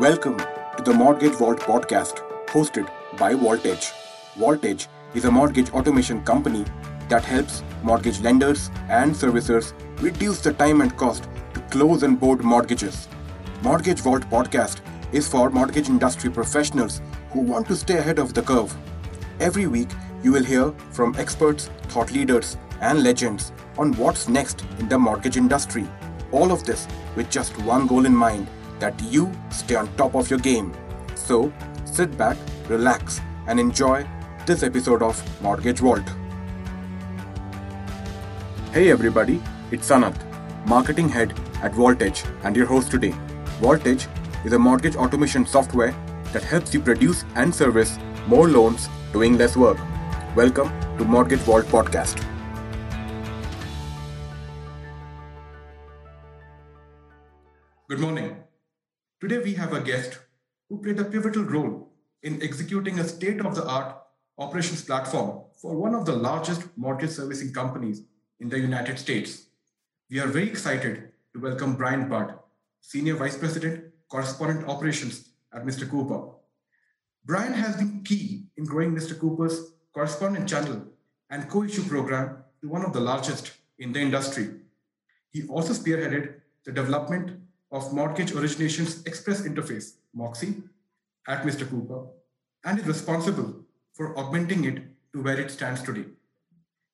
Welcome to the Mortgage Vault podcast, hosted by Voltage. Voltage is a mortgage automation company that helps mortgage lenders and servicers reduce the time and cost to close and board mortgages. Mortgage Vault podcast is for mortgage industry professionals who want to stay ahead of the curve. Every week, you will hear from experts, thought leaders, and legends on what's next in the mortgage industry. All of this with just one goal in mind, that you stay on top of your game. So, sit back, relax, and enjoy this episode of Mortgage Vault. Hey everybody, it's Sanat, Marketing Head at Voltage, and your host today. Voltage is a mortgage automation software that helps you produce and service more loans doing less work. Welcome to Mortgage Vault Podcast. Good morning. Today we have a guest who played a pivotal role in executing a state-of-the-art operations platform for one of the largest mortgage servicing companies in the United States. We are very excited to welcome Brian Bart, Senior Vice President, Correspondent Operations at Mr. Cooper. Brian has been key in growing Mr. Cooper's correspondent channel and co-issue program to one of the largest in the industry. He also spearheaded the development of Mortgage Originations Express Interface, Moxie, at Mr. Cooper, and is responsible for augmenting it to where it stands today.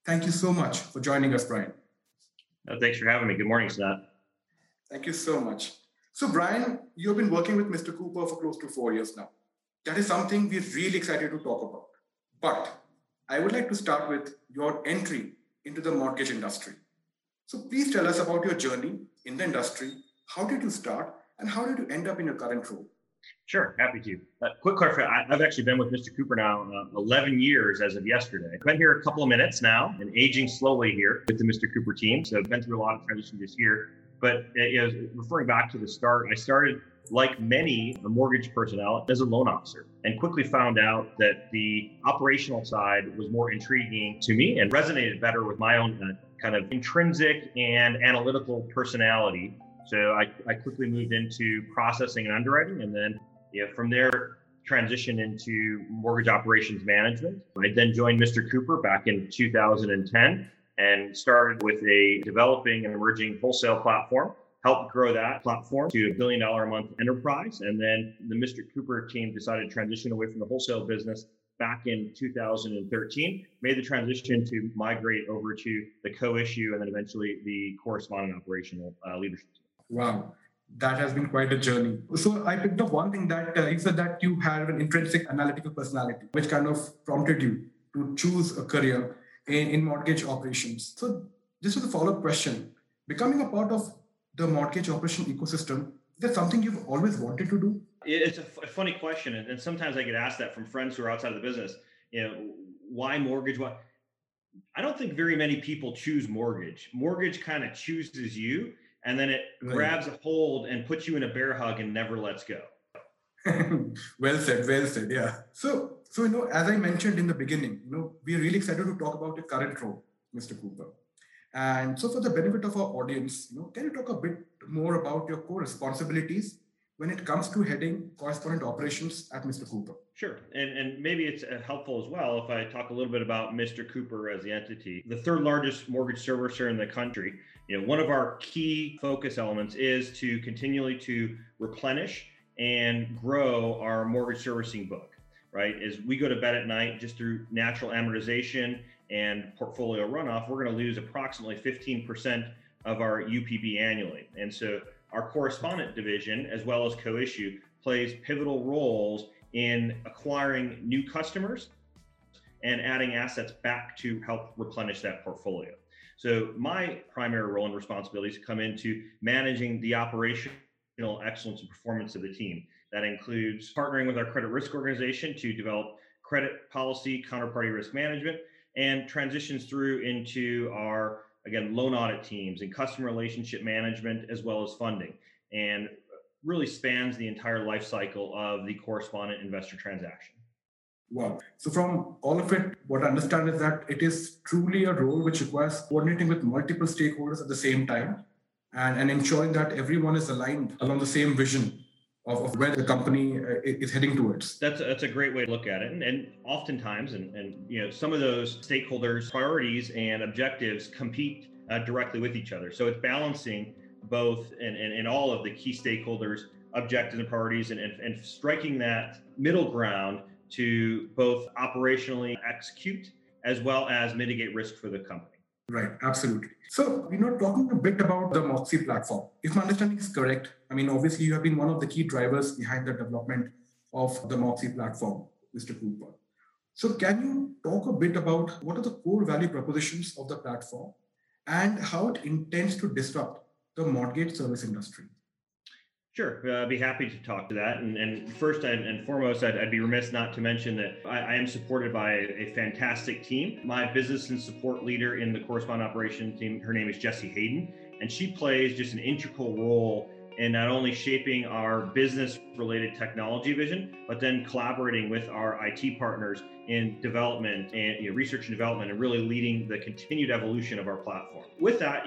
Thank you so much for joining us, Brian. Thanks for having me. Good morning, Sanat. Thank you so much. So Brian, you've been working with Mr. Cooper for close to 4 years now. That is something we're really excited to talk about. But I would like to start with your entry into the mortgage industry. So please tell us about your journey in the industry. How did you start and how did you end up in your current role? Sure, happy to. Quick clarification, I've actually been with Mr. Cooper now 11 years as of yesterday. I've been here a couple of minutes now and aging slowly here with the Mr. Cooper team. So I've been through a lot of transitions this year. But referring back to the start, I started, like many mortgage personnel, as a loan officer, and quickly found out that the operational side was more intriguing to me and resonated better with my own kind of intrinsic and analytical personality. So I quickly moved into processing and underwriting, and then from there transitioned into mortgage operations management. I then joined Mr. Cooper back in 2010 and started with a developing and emerging wholesale platform, helped grow that platform to $1 billion a month enterprise. And then the Mr. Cooper team decided to transition away from the wholesale business back in 2013, made the transition to migrate over to the co-issue and then eventually the correspondent operational leadership team. Wow, that has been quite a journey. So I picked up one thing that you said that you have an intrinsic analytical personality, which kind of prompted you to choose a career in mortgage operations. So just as a follow-up question, becoming a part of the mortgage operation ecosystem, is that something you've always wanted to do? It's a funny question. And sometimes I get asked that from friends who are outside of the business, why mortgage? Why? I don't think very many people choose mortgage. Mortgage kind of chooses you. And then it grabs a hold and puts you in a bear hug and never lets go. Well said, yeah. So as I mentioned in the beginning, we're really excited to talk about your current role, Mr. Cooper. And so for the benefit of our audience, can you talk a bit more about your core responsibilities when it comes to heading correspondent operations at Mr. Cooper? Sure, and maybe it's helpful as well if I talk a little bit about Mr. Cooper as the entity. The third largest mortgage servicer in the country, one of our key focus elements is to continually to replenish and grow our mortgage servicing book, right? As we go to bed at night, just through natural amortization and portfolio runoff, we're gonna lose approximately 15% of our UPB annually. And so our correspondent division, as well as co-issue, plays pivotal roles in acquiring new customers and adding assets back to help replenish that portfolio. So my primary role and responsibilities come into managing the operational excellence and performance of the team. That includes partnering with our credit risk organization to develop credit policy, counterparty risk management, and transitions through into our, again, loan audit teams and customer relationship management, as well as funding, and really spans the entire life cycle of the correspondent investor transaction. Wow. So from all of it, what I understand is that it is truly a role which requires coordinating with multiple stakeholders at the same time and ensuring that everyone is aligned along the same vision of where the company is heading towards. That's a great way to look at it. And oftentimes, and you know, some of those stakeholders' priorities and objectives compete directly with each other. So it's balancing both and all of the key stakeholders' objectives and priorities and striking that middle ground to both operationally execute as well as mitigate risk for the company. Right, absolutely. So, you know, talking a bit about the Moxie platform, if my understanding is correct, I mean, obviously you have been one of the key drivers behind the development of the Moxie platform, Mr. Cooper. So can you talk a bit about what are the core value propositions of the platform and how it intends to disrupt the mortgage service industry? Sure, I'd be happy to talk to that. And first and foremost, I'd be remiss not to mention that I am supported by a fantastic team. My business and support leader in the correspondent operations team, her name is Jessie Hayden, and she plays just an integral role in not only shaping our business-related technology vision, but then collaborating with our IT partners in development and research and development, and really leading the continued evolution of our platform. With that,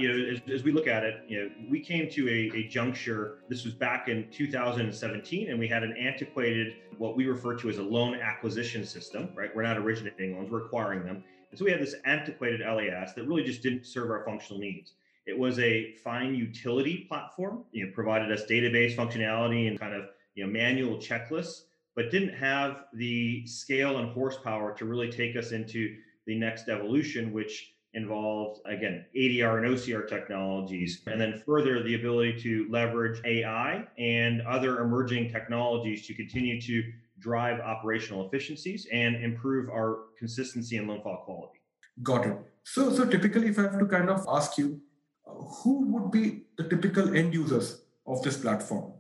as we look at it, we came to a juncture. This was back in 2017, and we had an antiquated, what we refer to as a loan acquisition system, right? We're not originating loans, we're acquiring them. And so we had this antiquated LAS that really just didn't serve our functional needs. It was a fine utility platform, provided us database functionality and kind of manual checklists, but didn't have the scale and horsepower to really take us into the next evolution, which involved, again, ADR and OCR technologies, and then further the ability to leverage AI and other emerging technologies to continue to drive operational efficiencies and improve our consistency and loan file quality. Got it. So typically, if I have to kind of ask you, who would be the typical end users of this platform?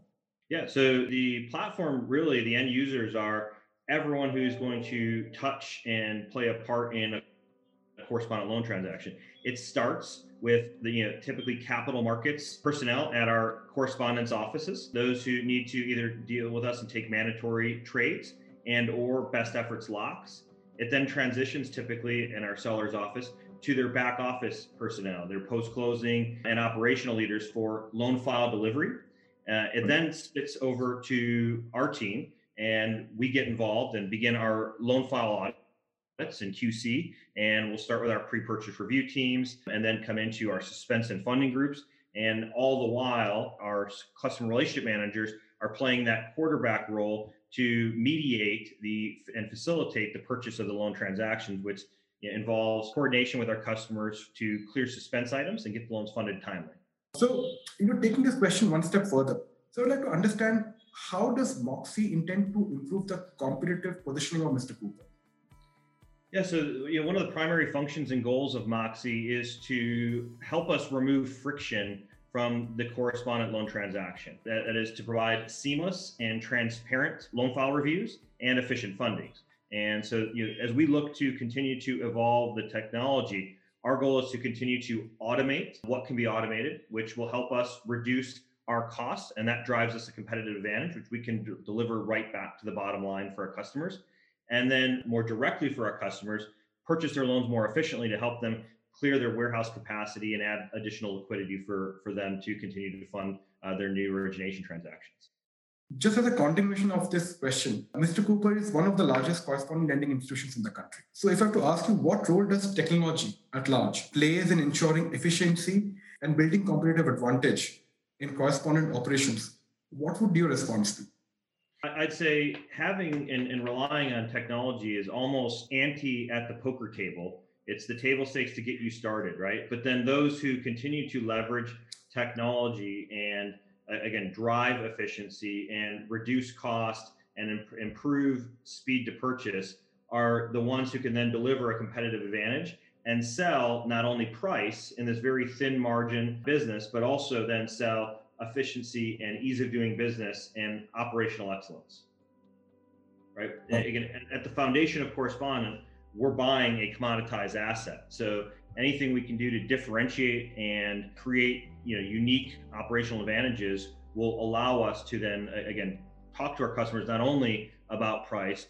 Yeah, so the platform, really, the end users are everyone who's going to touch and play a part in a correspondent loan transaction. It starts with the typically capital markets personnel at our correspondence offices, those who need to either deal with us and take mandatory trades and or best efforts locks. It then transitions typically in our seller's office to their back office personnel, their post-closing and operational leaders for loan file delivery. It then spits over to our team, and we get involved and begin our loan file audits and QC. And we'll start with our pre-purchase review teams and then come into our suspense and funding groups. And all the while, our customer relationship managers are playing that quarterback role to mediate and facilitate the purchase of the loan transactions, which involves coordination with our customers to clear suspense items and get the loans funded timely. So, taking this question one step further, so I'd like to understand, how does Moxie intend to improve the competitive positioning of Mr. Cooper? Yeah, so one of the primary functions and goals of Moxie is to help us remove friction from the correspondent loan transaction. That is to provide seamless and transparent loan file reviews and efficient fundings. And so as we look to continue to evolve the technology, our goal is to continue to automate what can be automated, which will help us reduce our costs. And that drives us a competitive advantage, which we can deliver right back to the bottom line for our customers. And then more directly for our customers, purchase their loans more efficiently to help them clear their warehouse capacity and add additional liquidity for them to continue to fund their new origination transactions. Just as a continuation of this question, Mr. Cooper is one of the largest correspondent lending institutions in the country. So if I have to ask you, what role does technology at large plays in ensuring efficiency and building competitive advantage in correspondent operations? What would your response be? I'd say having and relying on technology is almost ante at the poker table. It's the table stakes to get you started, right? But then those who continue to leverage technology and again, drive efficiency and reduce cost and improve speed to purchase are the ones who can then deliver a competitive advantage and sell not only price in this very thin margin business, but also then sell efficiency and ease of doing business and operational excellence, right? And again, at the foundation of correspondent, we're buying a commoditized asset. So anything we can do to differentiate and create unique operational advantages will allow us to then, again, talk to our customers not only about price,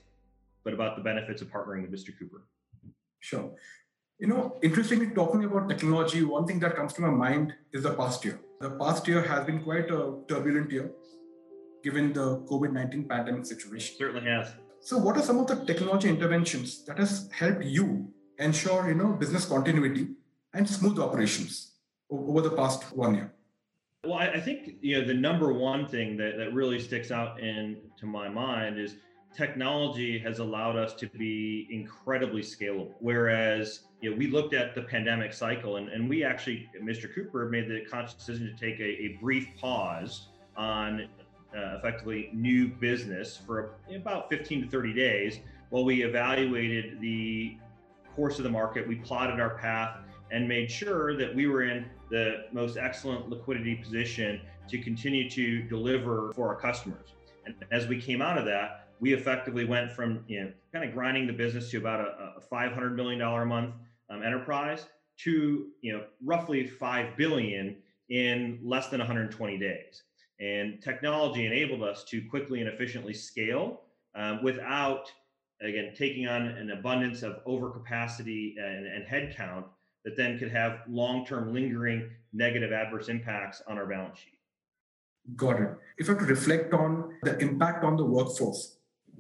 but about the benefits of partnering with Mr. Cooper. Sure. Interestingly, talking about technology, one thing that comes to my mind is the past year. The past year has been quite a turbulent year. given the COVID-19 pandemic situation. Certainly has. So what are some of the technology interventions that has helped you ensure, business continuity and smooth operations over the past 1 year? Well, I think, the number one thing that really sticks out to my mind is technology has allowed us to be incredibly scalable. Whereas, we looked at the pandemic cycle and we actually, Mr. Cooper made the conscious decision to take a brief pause on effectively new business for about 15 to 30 days while we evaluated the course of the market. We plotted our path and made sure that we were in the most excellent liquidity position to continue to deliver for our customers. And as we came out of that, we effectively went from kind of grinding the business to about a $500 million a month enterprise to roughly $5 billion in less than 120 days. And technology enabled us to quickly and efficiently scale without, again, taking on an abundance of overcapacity and headcount that then could have long-term lingering negative adverse impacts on our balance sheet. Got it. If I have to reflect on the impact on the workforce,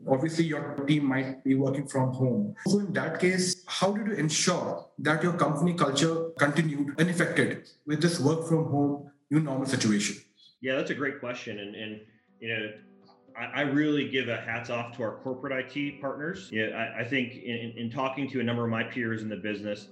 obviously your team might be working from home. So in that case, how did you ensure that your company culture continued unaffected with this work from home new normal situation? Yeah, that's a great question. And I really give a hats off to our corporate IT partners. I think in talking to a number of my peers in the business,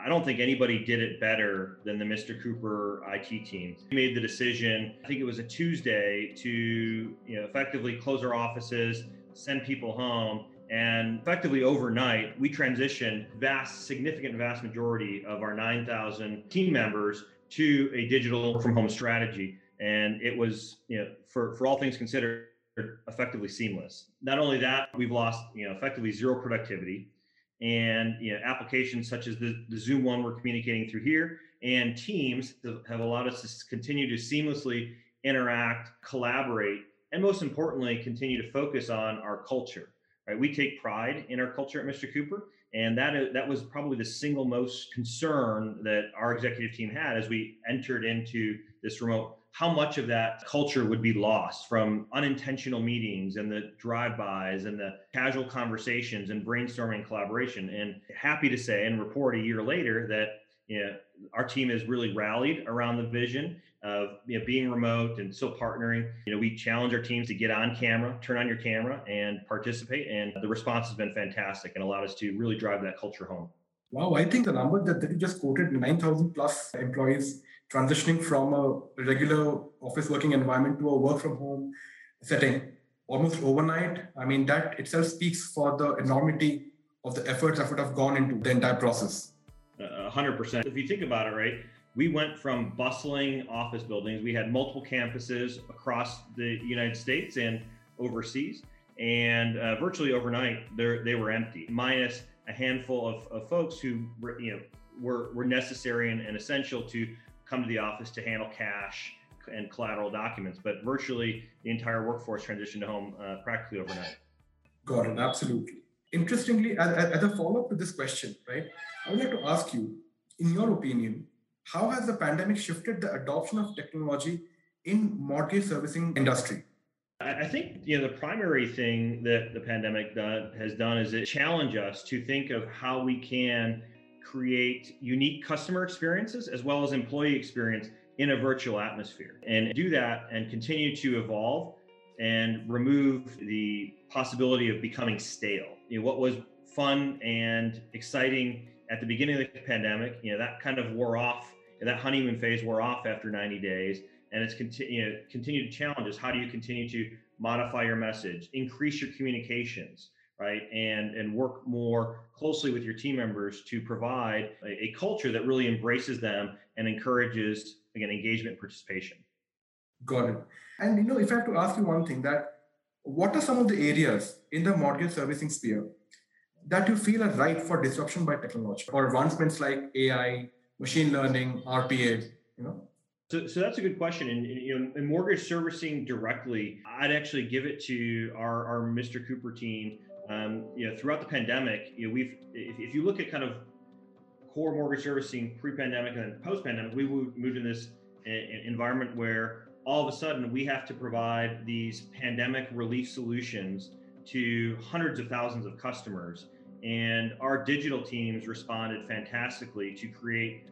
I don't think anybody did it better than the Mr. Cooper IT team. We made the decision, I think it was a Tuesday, to effectively close our offices, send people home, and effectively overnight, we transitioned significant majority of our 9,000 team members to a digital from home strategy. And it was, for all things considered, effectively seamless. Not only that, we've lost, effectively zero productivity. And applications such as the Zoom one we're communicating through here and Teams have allowed us to continue to seamlessly interact, collaborate, and most importantly, continue to focus on our culture. Right? We take pride in our culture at Mr. Cooper, and that was probably the single most concern that our executive team had as we entered into this remote. How much of that culture would be lost from unintentional meetings and the drive-bys and the casual conversations and brainstorming and collaboration. And happy to say and report a year later that our team has really rallied around the vision of being remote and still partnering. We challenge our teams to get on camera, turn on your camera and participate. And the response has been fantastic and allowed us to really drive that culture home. Wow, I think the number that you just quoted, 9,000 plus employees transitioning from a regular office working environment to a work from home setting almost overnight. I mean, that itself speaks for the enormity of the efforts that would have gone into the entire process. 100%. If you think about it, right, we went from bustling office buildings. We had multiple campuses across the United States and overseas, and virtually overnight, they were empty, minus a handful of folks who were necessary and essential to come to the office to handle cash and collateral documents. But virtually the entire workforce transitioned to home practically overnight. Got it. Absolutely. Interestingly, as a follow-up to this question, right, I would like to ask you, in your opinion, how has the pandemic shifted the adoption of technology in mortgage servicing industry? I think the primary thing that the pandemic has done is it challenged us to think of how we can create unique customer experiences as well as employee experience in a virtual atmosphere, and do that and continue to evolve and remove the possibility of becoming stale. What was fun and exciting at the beginning of the pandemic, that kind of wore off, that honeymoon phase wore off after 90 days. And it's continued to challenge us. How do you continue to modify your message, increase your communications, right? And work more closely with your team members to provide a culture that really embraces them and encourages, again, engagement and participation. Got it. And if I have to ask you one thing, that what are some of the areas in the mortgage servicing sphere that you feel are ripe for disruption by technology or advancements like AI, machine learning, RPA, So that's a good question. And in mortgage servicing directly, I'd actually give it to our Mr. Cooper team. Throughout the pandemic, if you look at kind of core mortgage servicing pre-pandemic and then post-pandemic, we moved in this environment where all of a sudden we have to provide these pandemic relief solutions to hundreds of thousands of customers. And our digital teams responded fantastically to create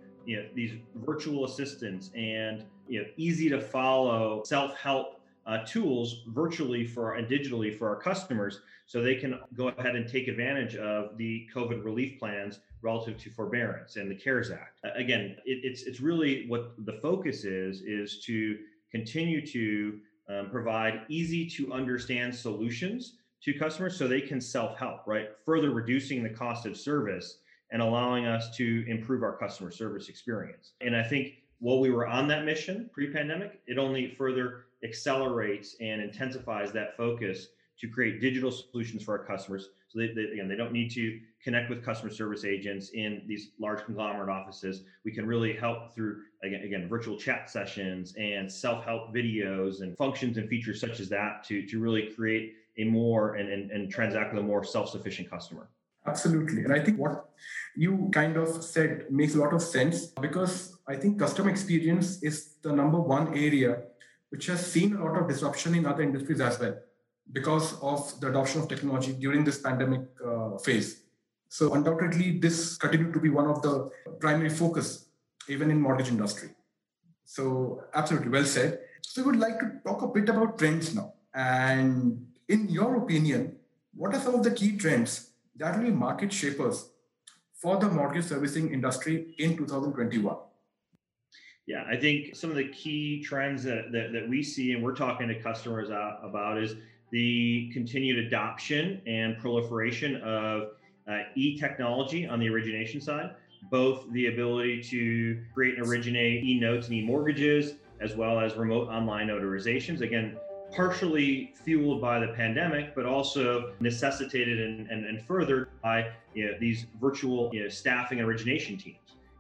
these virtual assistants and easy to follow self-help tools virtually and digitally for our customers, so they can go ahead and take advantage of the COVID relief plans relative to forbearance and the CARES Act. Again, it's really what the focus is to continue to provide easy to understand solutions to customers so they can self-help, right? Further reducing the cost of service and allowing us to improve our customer service experience. And I think while we were on that mission pre-pandemic, it only further accelerates and intensifies that focus to create digital solutions for our customers. So they don't need to connect with customer service agents in these large conglomerate offices. We can really help through, again, virtual chat sessions and self-help videos and functions and features such as that to really create a more and transact with a more self-sufficient customer. Absolutely. And I think what you kind of said makes a lot of sense, because I think customer experience is the number one area which has seen a lot of disruption in other industries as well because of the adoption of technology during this pandemic phase. So undoubtedly, this continued to be one of the primary focus, even in mortgage industry. So absolutely well said. So we would like to talk a bit about trends now. And in your opinion, what are some of the key trends that will be market shapers for the mortgage servicing industry in 2021? Yeah, I think some of the key trends that we see and we're talking to customers about is the continued adoption and proliferation of e-technology on the origination side, both the ability to create and originate e-notes and e-mortgages, as well as remote online notarizations. Again, partially fueled by the pandemic, but also necessitated and furthered by these virtual staffing and origination teams.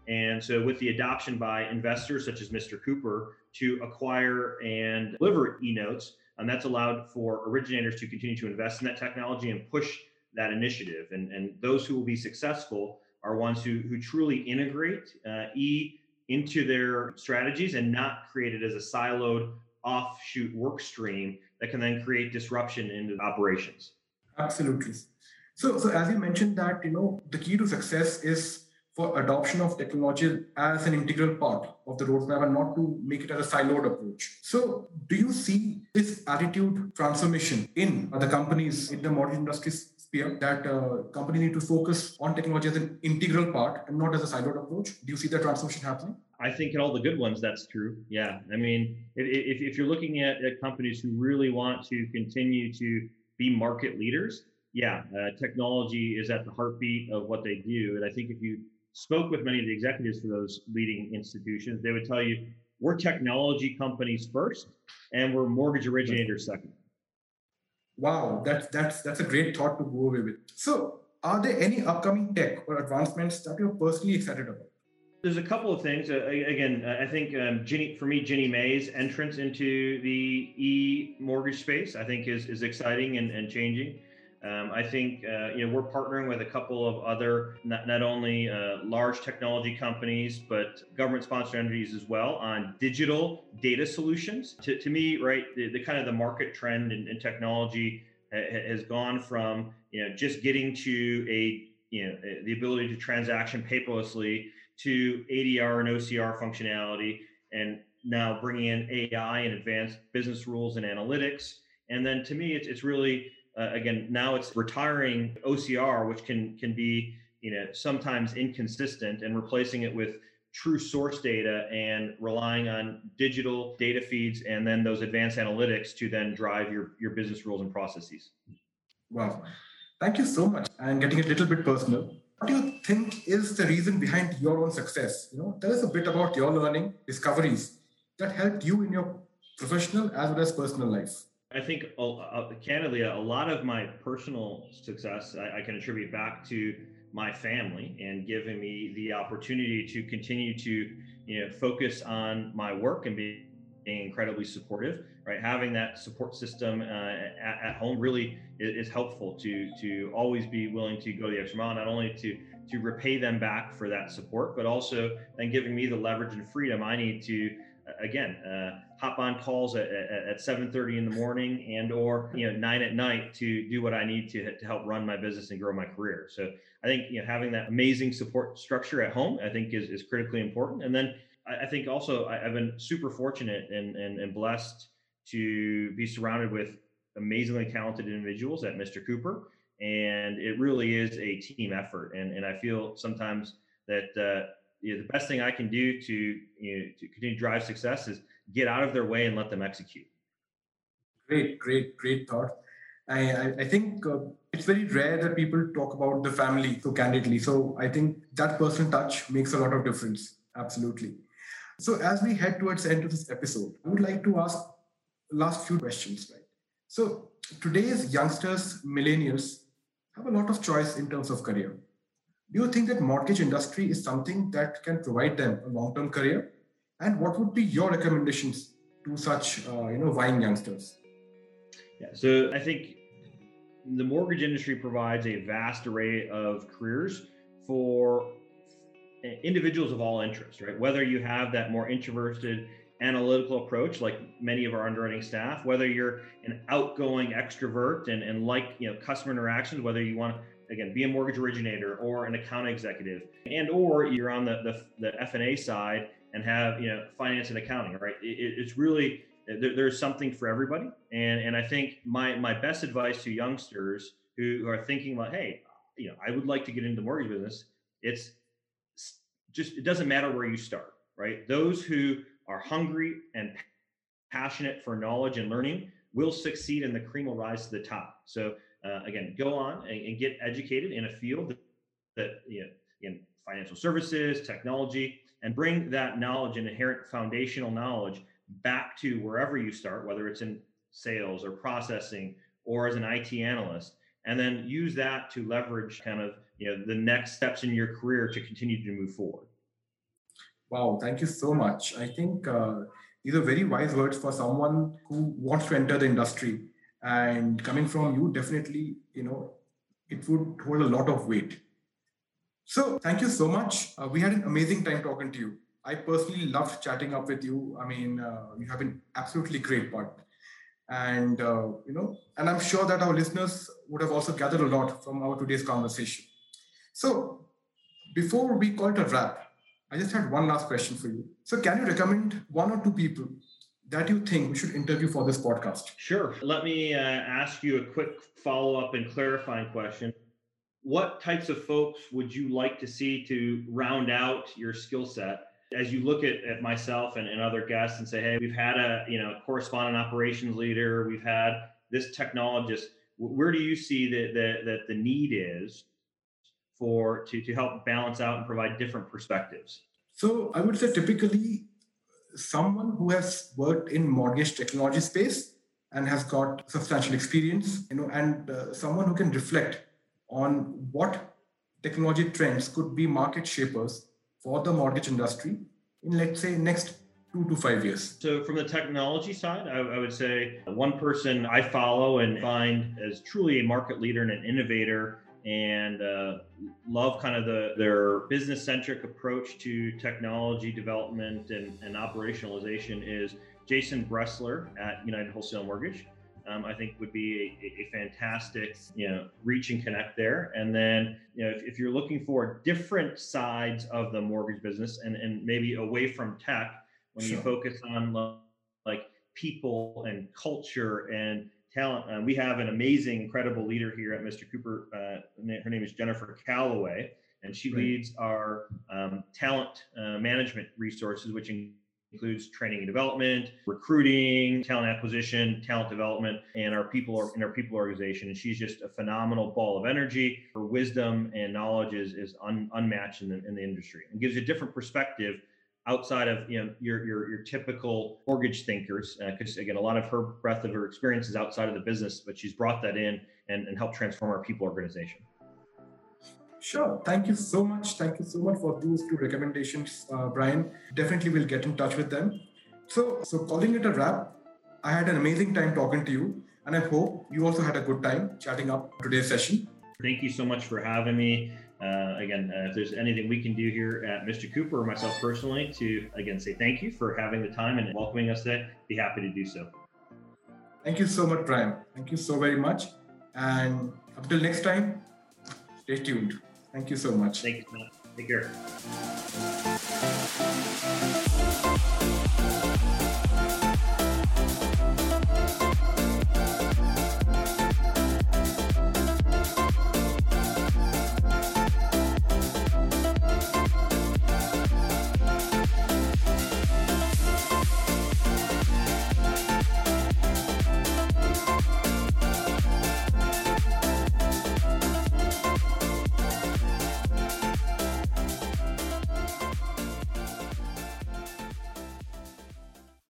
And so with the adoption by investors such as Mr. Cooper to acquire and deliver e-notes, and that's allowed for originators to continue to invest in that technology and push that initiative. And those who will be successful are ones who truly integrate e into their strategies and not create it as a siloed offshoot work stream that can then create disruption into operations. Absolutely. So as you mentioned that, the key to success is for adoption of technology as an integral part of the roadmap and not to make it as a siloed approach. So do you see this attitude transformation in the companies in the mortgage industry sphere, that companies need to focus on technology as an integral part and not as a siloed approach? Do you see that transformation happening? I think in all the good ones, that's true. Yeah. I mean, if you're looking at companies who really want to continue to be market leaders, technology is at the heartbeat of what they do. And I think if you spoke with many of the executives for those leading institutions, they would tell you, we're technology companies first, and we're mortgage originators second. Wow, that's a great thought to go away with. So are there any upcoming tech or advancements that you're personally excited about? There's a couple of things. I think Ginny May's entrance into the e-mortgage space, I think is exciting and changing. I think we're partnering with a couple of other not only large technology companies, but government-sponsored entities as well on digital data solutions. To me, right, the kind of the market trend in technology has gone from just getting to the ability to transaction paperlessly to ADR and OCR functionality, and now bringing in AI and advanced business rules and analytics. And then to me, it's really now it's retiring OCR, which can be sometimes inconsistent, and replacing it with true source data and relying on digital data feeds and then those advanced analytics to then drive your business rules and processes. Wow. Thank you so much. And getting a little bit personal, what do you think is the reason behind your own success? Tell us a bit about your learning, discoveries that helped you in your professional as well as personal life. I think, candidly, a lot of my personal success I can attribute back to my family and giving me the opportunity to continue to, focus on my work and being incredibly supportive. Right, having that support system at home really is helpful to always be willing to go the extra mile, not only to repay them back for that support, but also then giving me the leverage and freedom I need to again, hop on calls at 7:30 in the morning and or 9 at night to do what I need to help run my business and grow my career. So I think having that amazing support structure at home, I think is critically important. And then I think also I've been super fortunate and blessed to be surrounded with amazingly talented individuals at Mr. Cooper. And it really is a team effort. And I feel sometimes that the best thing I can do to continue to drive success is get out of their way and let them execute. Great thought. I think it's very rare that people talk about the family so candidly. So I think that personal touch makes a lot of difference. Absolutely. So as we head towards the end of this episode, I would like to ask last few questions, right? So today's youngsters, millennials, have a lot of choice in terms of career. Do you think that mortgage industry is something that can provide them a long-term career? And what would be your recommendations to such, vying youngsters? Yeah, so I think the mortgage industry provides a vast array of careers for individuals of all interests, right? Whether you have that more introverted, analytical approach, like many of our underwriting staff, whether you're an outgoing extrovert and like customer interactions, whether you want to, again, be a mortgage originator or an account executive, and or you're on the F&A side and have finance and accounting, right? It's really, there's something for everybody. And I think my best advice to youngsters who are thinking about, hey, I would like to get into the mortgage business, it's just, it doesn't matter where you start, right? Those who are hungry and passionate for knowledge and learning will succeed, and the cream will rise to the top. So again, go on and get educated in a field that in financial services, technology, and bring that knowledge and inherent foundational knowledge back to wherever you start, whether it's in sales or processing or as an IT analyst, and then use that to leverage kind of the next steps in your career to continue to move forward. Wow, thank you so much. I think these are very wise words for someone who wants to enter the industry. And coming from you, definitely, it would hold a lot of weight. So thank you so much. We had an amazing time talking to you. I personally loved chatting up with you. I mean, you have been absolutely great part. And, and I'm sure that our listeners would have also gathered a lot from our today's conversation. So before we call it a wrap, I just had one last question for you. So can you recommend one or two people that you think we should interview for this podcast? Sure. Let me ask you a quick follow-up and clarifying question. What types of folks would you like to see to round out your skill set? As you look at myself and other guests and say, hey, we've had a correspondent operations leader, we've had this technologist, where do you see that the need is to help balance out and provide different perspectives? So I would say typically someone who has worked in mortgage technology space and has got substantial experience, and someone who can reflect on what technology trends could be market shapers for the mortgage industry in, let's say, next 2 to 5 years. So from the technology side, I would say one person I follow and find as truly a market leader and an innovator, and love kind of their business-centric approach to technology development and operationalization is Jason Bressler at United Wholesale Mortgage. I think would be a fantastic, reach and connect there. And then, if you're looking for different sides of the mortgage business and maybe away from tech, when you focus on like people and culture and talent. We have an amazing, incredible leader here at Mr. Cooper. Her name is Jennifer Calloway, and she leads our talent management resources, which includes training and development, recruiting, talent acquisition, talent development, and our people organization. And she's just a phenomenal ball of energy. Her wisdom and knowledge is unmatched in the industry, and gives you a different perspective outside of your typical mortgage thinkers, because again, a lot of her breadth of her experience is outside of the business, but she's brought that in and helped transform our people organization. Sure. Thank you so much. Thank you so much for those two recommendations, Brian. Definitely we'll get in touch with them. So calling it a wrap, I had an amazing time talking to you, and I hope you also had a good time chatting up today's session. Thank you so much for having me. Again, if there's anything we can do here at Mr. Cooper or myself personally to, again, say thank you for having the time and welcoming us today, be happy to do so. Thank you so much, Brian. Thank you so very much. And until next time, stay tuned. Thank you so much. Thank you, Sanat. Take care.